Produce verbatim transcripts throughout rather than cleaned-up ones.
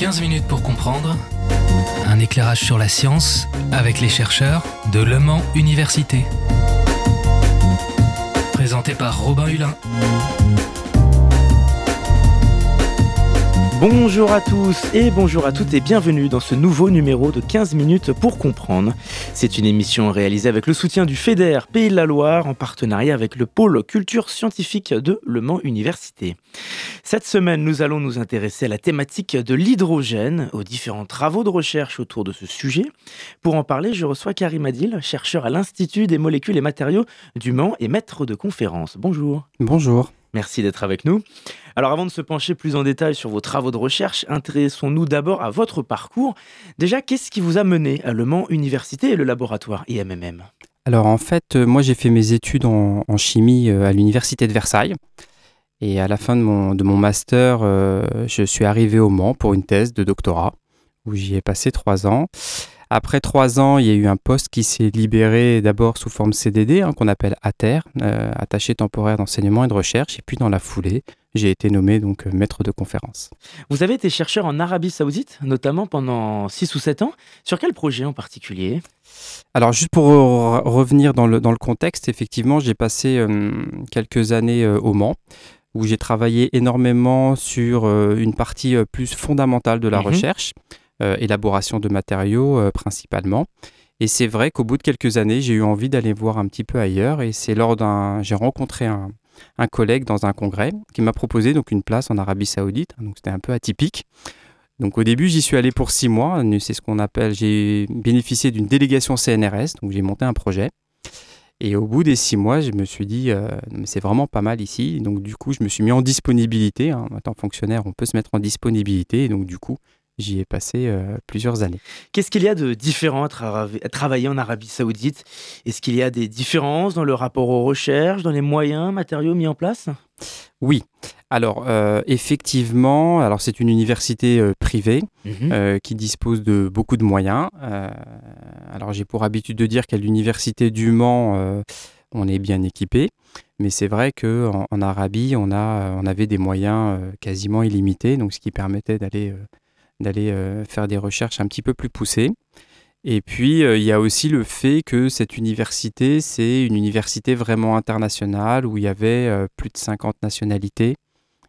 quinze minutes pour comprendre, un éclairage sur la science avec les chercheurs de Le Mans Université. Présenté par Robin Hulin. Bonjour à tous et bonjour à toutes et bienvenue dans ce nouveau numéro de quinze minutes pour comprendre. C'est une émission réalisée avec le soutien du FEDER Pays de la Loire en partenariat avec le pôle culture scientifique de Le Mans Université. Cette semaine, nous allons nous intéresser à la thématique de l'hydrogène, aux différents travaux de recherche autour de ce sujet. Pour en parler, je reçois Karim Adil, chercheur à l'Institut des molécules et matériaux du Mans et maître de conférence. Bonjour. Bonjour. Merci d'être avec nous. Alors avant de se pencher plus en détail sur vos travaux de recherche, intéressons-nous d'abord à votre parcours. Déjà, qu'est-ce qui vous a mené à Le Mans Université et le laboratoire I M M M ? Alors en fait, moi j'ai fait mes études en, en chimie à l'université de Versailles. Et à la fin de mon, de mon master, euh, je suis arrivé au Mans pour une thèse de doctorat, où j'y ai passé trois ans. Après trois ans, il y a eu un poste qui s'est libéré d'abord sous forme C D D, hein, qu'on appelle ATER, euh, attaché temporaire d'enseignement et de recherche. Et puis dans la foulée, j'ai été nommé donc maître de conférence. Vous avez été chercheur en Arabie Saoudite, notamment pendant six ou sept ans. Sur quel projet en particulier ? Alors juste pour re- revenir dans le, dans le contexte, effectivement, j'ai passé euh, quelques années euh, au Mans, où j'ai travaillé énormément sur euh, une partie euh, plus fondamentale de la mmh. recherche. Euh, élaboration de matériaux euh, principalement. Et c'est vrai qu'au bout de quelques années, j'ai eu envie d'aller voir un petit peu ailleurs. Et c'est lors d'un... J'ai rencontré un, un collègue dans un congrès qui m'a proposé donc, une place en Arabie Saoudite. Donc c'était un peu atypique. Donc au début, j'y suis allé pour six mois. C'est ce qu'on appelle... J'ai bénéficié d'une délégation C N R S. Donc j'ai monté un projet. Et au bout des six mois, je me suis dit, euh, c'est vraiment pas mal ici. Donc du coup, je me suis mis en disponibilité. Hein. En tant que fonctionnaire, on peut se mettre en disponibilité. Et donc du coup... J'y ai passé euh, plusieurs années. Qu'est-ce qu'il y a de différent à, tra- à travailler en Arabie Saoudite ? Est-ce qu'il y a des différences dans le rapport aux recherches, dans les moyens, matériaux mis en place ? Oui. Alors, euh, effectivement, alors c'est une université euh, privée mmh. euh, qui dispose de beaucoup de moyens. Euh, alors, j'ai pour habitude de dire qu'à l'université du Mans, euh, on est bien équipé. Mais c'est vrai qu'en en Arabie, on, a, on avait des moyens euh, quasiment illimités, donc ce qui permettait d'aller... Euh, d'aller euh, faire des recherches un petit peu plus poussées. Et puis, euh, il y a aussi le fait que cette université, c'est une université vraiment internationale où il y avait euh, plus de cinquante nationalités.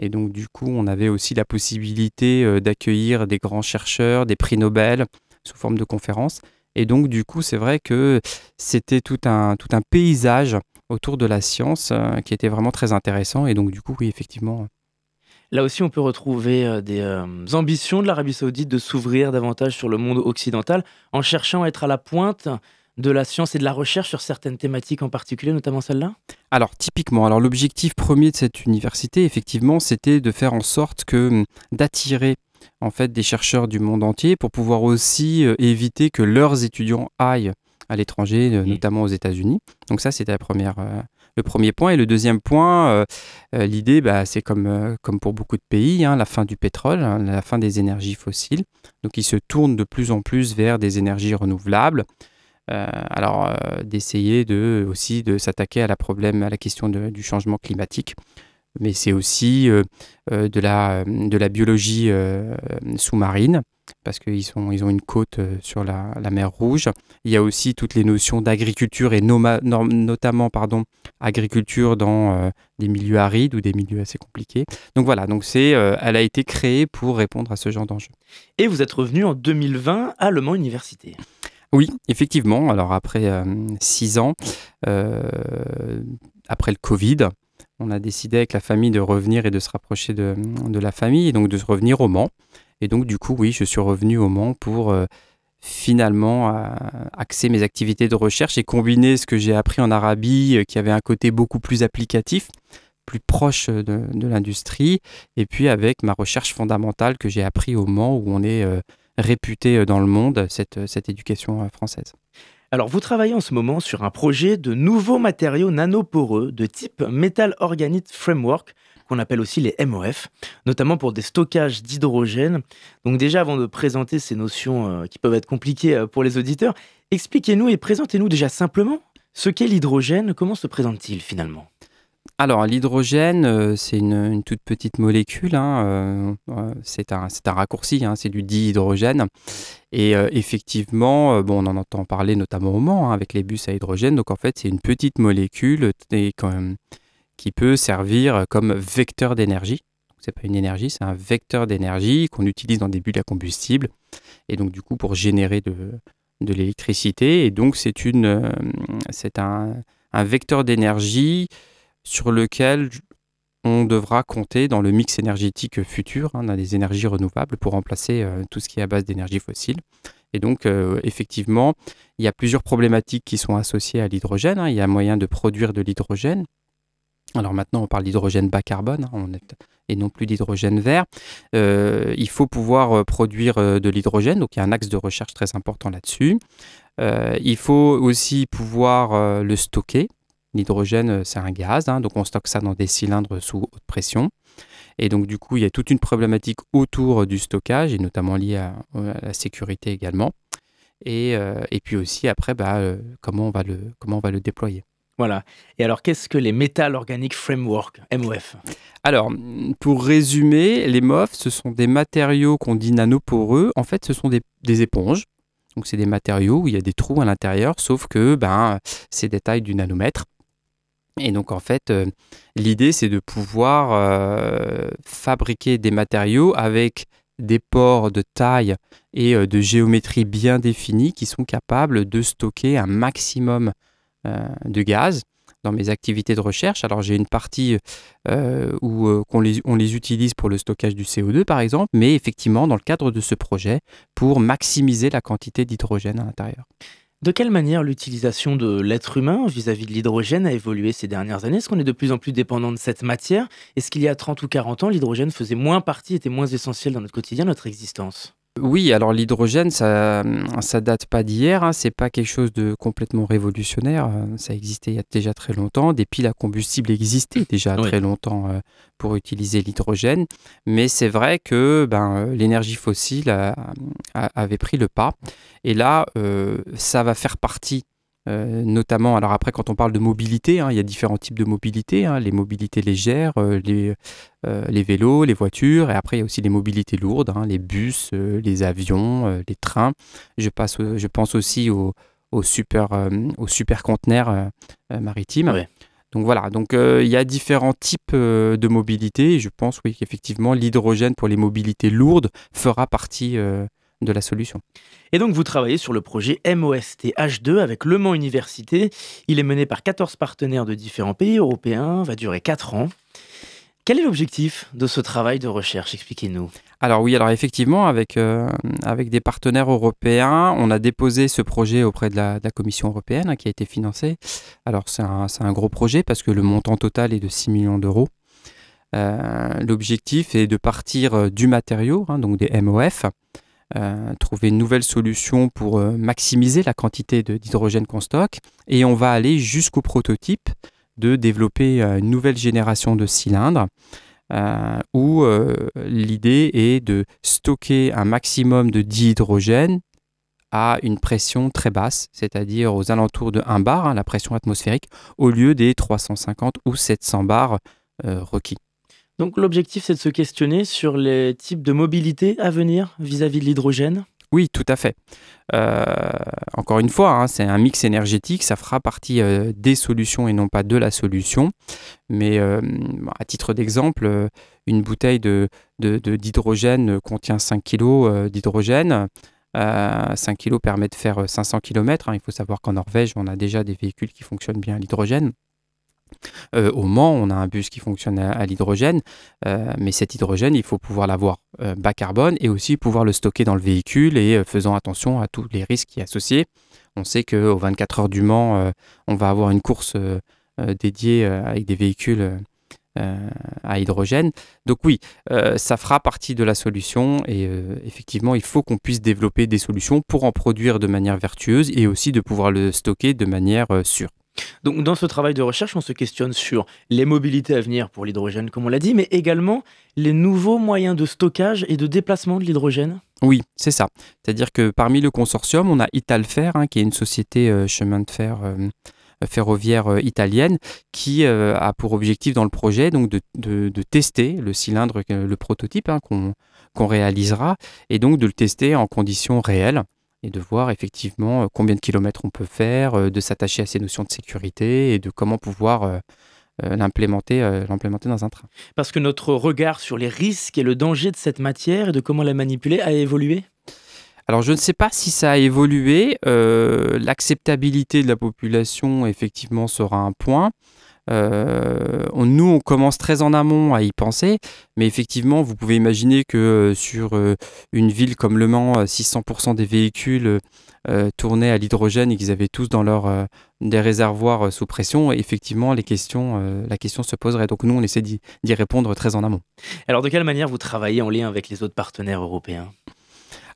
Et donc, du coup, on avait aussi la possibilité euh, d'accueillir des grands chercheurs, des prix Nobel sous forme de conférences. Et donc, du coup, c'est vrai que c'était tout un, tout un paysage autour de la science euh, qui était vraiment très intéressant. Et donc, du coup, oui, effectivement... Là aussi, on peut retrouver des euh, ambitions de l'Arabie Saoudite de s'ouvrir davantage sur le monde occidental en cherchant à être à la pointe de la science et de la recherche sur certaines thématiques en particulier, notamment celle-là ? Alors, typiquement, alors, l'objectif premier de cette université, effectivement, c'était de faire en sorte que, d'attirer en fait, des chercheurs du monde entier pour pouvoir aussi euh, éviter que leurs étudiants aillent à l'étranger, euh, oui. notamment aux États-Unis. Donc ça, c'était la première... Euh, Le premier point. Et le deuxième point, euh, euh, l'idée, bah, c'est comme, euh, comme pour beaucoup de pays, hein, la fin du pétrole, hein, la fin des énergies fossiles. Donc, ils se tournent de plus en plus vers des énergies renouvelables. Euh, alors, euh, d'essayer de, aussi de s'attaquer à la, problème, à la question de, du changement climatique. Mais c'est aussi euh, euh, de, la, de la biologie euh, sous-marine, parce qu'ils sont, ils ont une côte sur la, la mer Rouge. Il y a aussi toutes les notions d'agriculture et noma, no, notamment pardon, agriculture dans euh, des milieux arides ou des milieux assez compliqués. Donc voilà, donc c'est, euh, elle a été créée pour répondre à ce genre d'enjeux. Et vous êtes revenu en deux mille vingt à Le Mans Université. Oui, effectivement. Alors après euh, six ans, euh, après le Covid, on a décidé avec la famille de revenir et de se rapprocher de, de la famille et donc de se revenir au Mans. Et donc, du coup, oui, je suis revenu au Mans pour euh, finalement euh, axer mes activités de recherche et combiner ce que j'ai appris en Arabie, euh, qui avait un côté beaucoup plus applicatif, plus proche de, de l'industrie, et puis avec ma recherche fondamentale que j'ai appris au Mans, où on est euh, réputé dans le monde, cette, cette éducation française. Alors, vous travaillez en ce moment sur un projet de nouveaux matériaux nanoporeux de type Metal Organic Framework, qu'on appelle aussi les M O F, notamment pour des stockages d'hydrogène. Donc déjà, avant de présenter ces notions euh, qui peuvent être compliquées euh, pour les auditeurs, expliquez-nous et présentez-nous déjà simplement ce qu'est l'hydrogène, comment se présente-t-il finalement ? Alors, l'hydrogène, euh, c'est une, une toute petite molécule, hein, euh, c'est un, c'est un raccourci, hein, c'est du dihydrogène. Et euh, effectivement, euh, bon, on en entend parler notamment au Mans, hein, avec les bus à hydrogène. Donc en fait, c'est une petite molécule et, quand même, qui peut servir comme vecteur d'énergie. Ce n'est pas une énergie, c'est un vecteur d'énergie qu'on utilise dans des bulles à combustible. Et donc du coup, pour générer de, de l'électricité. Et donc, c'est, une, euh, c'est un, un vecteur d'énergie sur lequel on devra compter dans le mix énergétique futur, hein, dans les énergies renouvelables pour remplacer euh, tout ce qui est à base d'énergie fossile. Et donc, euh, effectivement, il y a plusieurs problématiques qui sont associées à l'hydrogène. Hein. Il y a moyen de produire de l'hydrogène. Alors maintenant, on parle d'hydrogène bas carbone, hein, on est, et non plus d'hydrogène vert. Euh, il faut pouvoir produire de l'hydrogène, donc il y a un axe de recherche très important là-dessus. Euh, il faut aussi pouvoir euh, le stocker. L'hydrogène, c'est un gaz, hein, donc on stocke ça dans des cylindres sous haute pression. Et donc du coup, il y a toute une problématique autour du stockage, et notamment liée à, à la sécurité également. Et, euh, et puis aussi, après, bah, euh, comment, on va le, comment on va le déployer. Voilà. Et alors, qu'est-ce que les Metal Organic Framework, M O F ? Alors, pour résumer, les M O F, ce sont des matériaux qu'on dit nanoporeux. En fait, ce sont des, des éponges. Donc, c'est des matériaux où il y a des trous à l'intérieur, sauf que ben, c'est des tailles du nanomètre. Et donc, en fait, euh, l'idée, c'est de pouvoir euh, fabriquer des matériaux avec des pores de taille et euh, de géométrie bien définie qui sont capables de stocker un maximum euh, de gaz dans mes activités de recherche. Alors, j'ai une partie euh, où euh, qu'on les, on les utilise pour le stockage du C O deux, par exemple, mais effectivement, dans le cadre de ce projet, pour maximiser la quantité d'hydrogène à l'intérieur. De quelle manière l'utilisation de l'être humain vis-à-vis de l'hydrogène a évolué ces dernières années ? Est-ce qu'on est de plus en plus dépendant de cette matière ? Est-ce qu'il y a trente ou quarante ans, l'hydrogène faisait moins partie, était moins essentiel dans notre quotidien, notre existence ? Oui, alors l'hydrogène, ça ne date pas d'hier, hein, ce n'est pas quelque chose de complètement révolutionnaire, ça existait il y a déjà très longtemps, des piles à combustible existaient déjà oui. très longtemps euh, pour utiliser l'hydrogène, mais c'est vrai que ben, l'énergie fossile a, a, avait pris le pas, et là, euh, ça va faire partie, euh, notamment, alors après quand on parle de mobilité, hein, il y a différents types de mobilité, hein, les mobilités légères, euh, les... Euh, les vélos, les voitures, et après il y a aussi les mobilités lourdes, hein, les bus, euh, les avions, euh, les trains. Je, passe, je pense aussi aux au super, euh, au super conteneurs euh, maritimes. Ouais. Donc voilà, donc, euh, il y a différents types euh, de mobilité, et je pense oui, qu'effectivement l'hydrogène pour les mobilités lourdes fera partie euh, de la solution. Et donc vous travaillez sur le projet M O S T H deux avec Le Mans Université. Il est mené par quatorze partenaires de différents pays européens, va durer quatre ans. Quel est l'objectif de ce travail de recherche ? Expliquez-nous. Alors oui, alors effectivement, avec, euh, avec des partenaires européens, on a déposé ce projet auprès de la, de la Commission européenne hein, qui a été financée. Alors c'est un, c'est un gros projet parce que le montant total est de six millions d'euros. Euh, l'objectif est de partir du matériau, hein, donc des M O F, euh, trouver une nouvelle solution pour euh, maximiser la quantité de, d'hydrogène qu'on stocke. Et on va aller jusqu'au prototype, de développer une nouvelle génération de cylindres euh, où euh, l'idée est de stocker un maximum de dihydrogène à une pression très basse, c'est-à-dire aux alentours de un bar, hein, la pression atmosphérique, au lieu des trois cent cinquante ou sept cents bars euh, requis. Donc l'objectif, c'est de se questionner sur les types de mobilité à venir vis-à-vis de l'hydrogène ? Oui, tout à fait. Euh, encore une fois, hein, c'est un mix énergétique, ça fera partie euh, des solutions et non pas de la solution. Mais euh, à titre d'exemple, une bouteille de, de, de, d'hydrogène contient cinq kilos d'hydrogène. Euh, cinq kilos permet de faire cinq cents kilomètres. Hein. Il faut savoir qu'en Norvège, on a déjà des véhicules qui fonctionnent bien à l'hydrogène. Euh, au Mans, on a un bus qui fonctionne à, à l'hydrogène, euh, mais cet hydrogène, il faut pouvoir l'avoir euh, bas carbone et aussi pouvoir le stocker dans le véhicule et euh, faisant attention à tous les risques qui sont associés. On sait qu'aux vingt-quatre heures du Mans, euh, on va avoir une course euh, euh, dédiée euh, avec des véhicules euh, à hydrogène. Donc oui, euh, ça fera partie de la solution et euh, effectivement, il faut qu'on puisse développer des solutions pour en produire de manière vertueuse et aussi de pouvoir le stocker de manière euh, sûre. Donc, dans ce travail de recherche, on se questionne sur les mobilités à venir pour l'hydrogène, comme on l'a dit, mais également les nouveaux moyens de stockage et de déplacement de l'hydrogène. Oui, c'est ça. C'est-à-dire que parmi le consortium, on a Italfer, hein, qui est une société euh, chemin de fer euh, ferroviaire italienne qui euh, a pour objectif dans le projet donc de, de, de tester le cylindre, le prototype hein, qu'on, qu'on réalisera, et donc de le tester en conditions réelles et de voir effectivement combien de kilomètres on peut faire, de s'attacher à ces notions de sécurité et de comment pouvoir euh, L'implémenter, euh, l'implémenter dans un train. Parce que notre regard sur les risques et le danger de cette matière et de comment la manipuler a évolué ? Alors, je ne sais pas si ça a évolué. Euh, l'acceptabilité de la population, effectivement, sera un point. Euh, on, nous, on commence très en amont à y penser, mais effectivement, vous pouvez imaginer que euh, sur euh, une ville comme Le Mans, euh, si cent pour cent des véhicules euh, tournaient à l'hydrogène et qu'ils avaient tous dans leur, euh, des réservoirs euh, sous pression, effectivement, les questions, euh, la question se poserait. Donc nous, on essaie d'y, d'y répondre très en amont. Alors, de quelle manière vous travaillez en lien avec les autres partenaires européens ?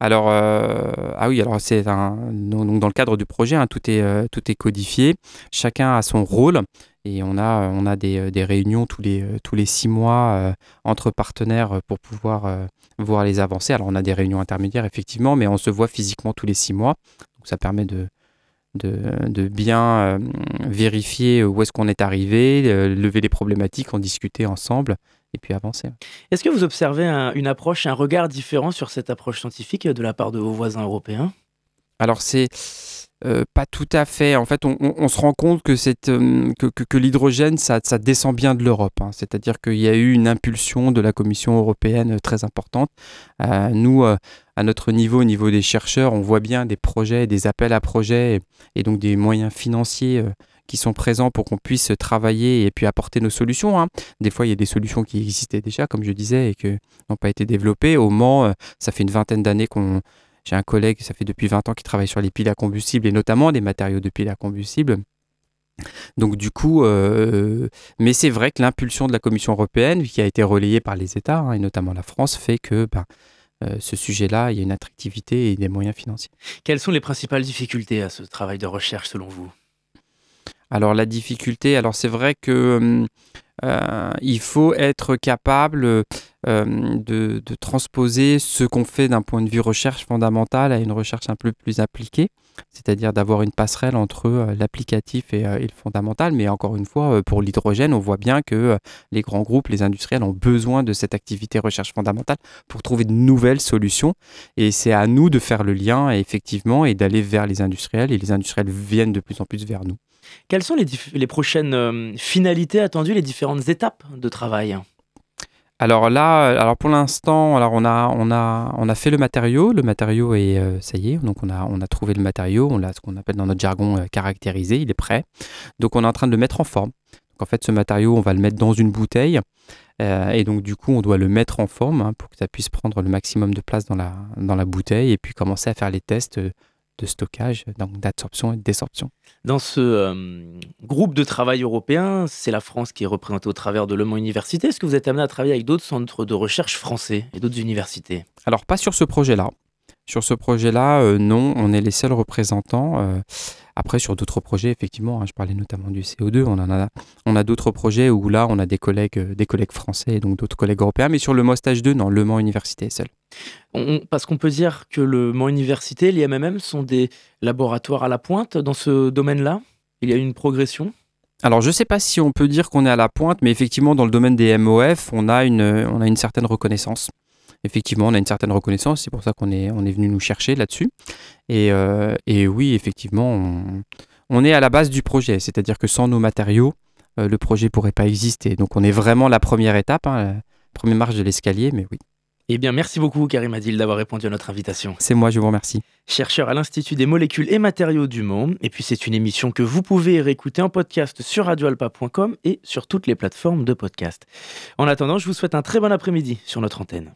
Alors, euh, ah oui, alors c'est un, donc dans le cadre du projet, hein, tout est, euh, tout est codifié, chacun a son rôle. Et on a, on a des, des réunions tous les, tous les six mois euh, entre partenaires pour pouvoir euh, voir les avancées. Alors, on a des réunions intermédiaires, effectivement, mais on se voit physiquement tous les six mois. Donc, ça permet de, de, de bien euh, vérifier où est-ce qu'on est arrivé, euh, lever les problématiques, en discuter ensemble et puis avancer. Est-ce que vous observez un, une approche, un regard différent sur cette approche scientifique de la part de vos voisins européens ? Alors, c'est... Euh, pas tout à fait. En fait, on, on, on se rend compte que, cette, euh, que, que, que l'hydrogène, ça, ça descend bien de l'Europe. Hein. C'est-à-dire qu'il y a eu une impulsion de la Commission européenne très importante. Euh, nous, euh, à notre niveau, au niveau des chercheurs, on voit bien des projets, des appels à projets et, et donc des moyens financiers euh, qui sont présents pour qu'on puisse travailler et puis apporter nos solutions. Hein. Des fois, il y a des solutions qui existaient déjà, comme je disais, et qui n'ont pas été développées. Au Mans, euh, ça fait une vingtaine d'années qu'on... J'ai un collègue, ça fait depuis vingt ans, qui travaille sur les piles à combustible et notamment des matériaux de piles à combustible. Donc du coup, euh, mais c'est vrai que l'impulsion de la Commission européenne, qui a été relayée par les États, hein, et notamment la France, fait que ben, euh, ce sujet-là, il y a une attractivité et des moyens financiers. Quelles sont les principales difficultés à ce travail de recherche selon vous ? Alors la difficulté, alors c'est vrai que euh, il faut être capable euh, de, de transposer ce qu'on fait d'un point de vue recherche fondamentale à une recherche un peu plus appliquée, c'est-à-dire d'avoir une passerelle entre euh, l'applicatif et, euh, et le fondamental. Mais encore une fois, pour l'hydrogène, on voit bien que euh, les grands groupes, les industriels ont besoin de cette activité recherche fondamentale pour trouver de nouvelles solutions. Et c'est à nous de faire le lien, effectivement, et d'aller vers les industriels. Et les industriels viennent de plus en plus vers nous. Quelles sont les, diff- les prochaines euh, finalités attendues, les différentes étapes de travail ? Alors là, alors pour l'instant, alors on a, on a, on a fait le matériau. Le matériau est, euh, ça y est, donc on a, on a trouvé le matériau. On l'a, ce qu'on appelle dans notre jargon, euh, caractérisé. Il est prêt. Donc on est en train de le mettre en forme. Donc en fait, ce matériau, on va le mettre dans une bouteille. Euh, et donc du coup, on doit le mettre en forme hein, pour que ça puisse prendre le maximum de place dans la, dans la bouteille et puis commencer à faire les tests euh, de stockage, donc d'absorption et de désorption. Dans ce euh, groupe de travail européen, c'est la France qui est représentée au travers de Le Mans Université. Est-ce que vous êtes amené à travailler avec d'autres centres de recherche français et d'autres universités ? Alors, pas sur ce projet-là. Sur ce projet-là, euh, non, on est les seuls représentants. Euh, après, sur d'autres projets, effectivement, hein, je parlais notamment du C O deux, on en a, on a d'autres projets où là, on a des collègues, euh, des collègues français et donc d'autres collègues européens. Mais sur le MOST H deux, non, Le Mans Université est seul. On, parce qu'on peut dire que Le Mans Université, l'I M M M sont des laboratoires à la pointe dans ce domaine-là. Il y a une progression. Alors, je ne sais pas si on peut dire qu'on est à la pointe, mais effectivement, dans le domaine des M O F, on a une, on a une certaine reconnaissance. Effectivement, on a une certaine reconnaissance, c'est pour ça qu'on est, on est venu nous chercher là-dessus. Et, euh, et oui, effectivement, on, on est à la base du projet, c'est-à-dire que sans nos matériaux, euh, le projet ne pourrait pas exister. Donc, on est vraiment la première étape, hein, la première marche de l'escalier, mais oui. Eh bien, merci beaucoup Karim Adil d'avoir répondu à notre invitation. C'est moi, je vous remercie. Chercheur à l'Institut des molécules et matériaux du Mans. Et puis, c'est une émission que vous pouvez réécouter en podcast sur radio alpa point com et sur toutes les plateformes de podcast. En attendant, je vous souhaite un très bon après-midi sur notre antenne.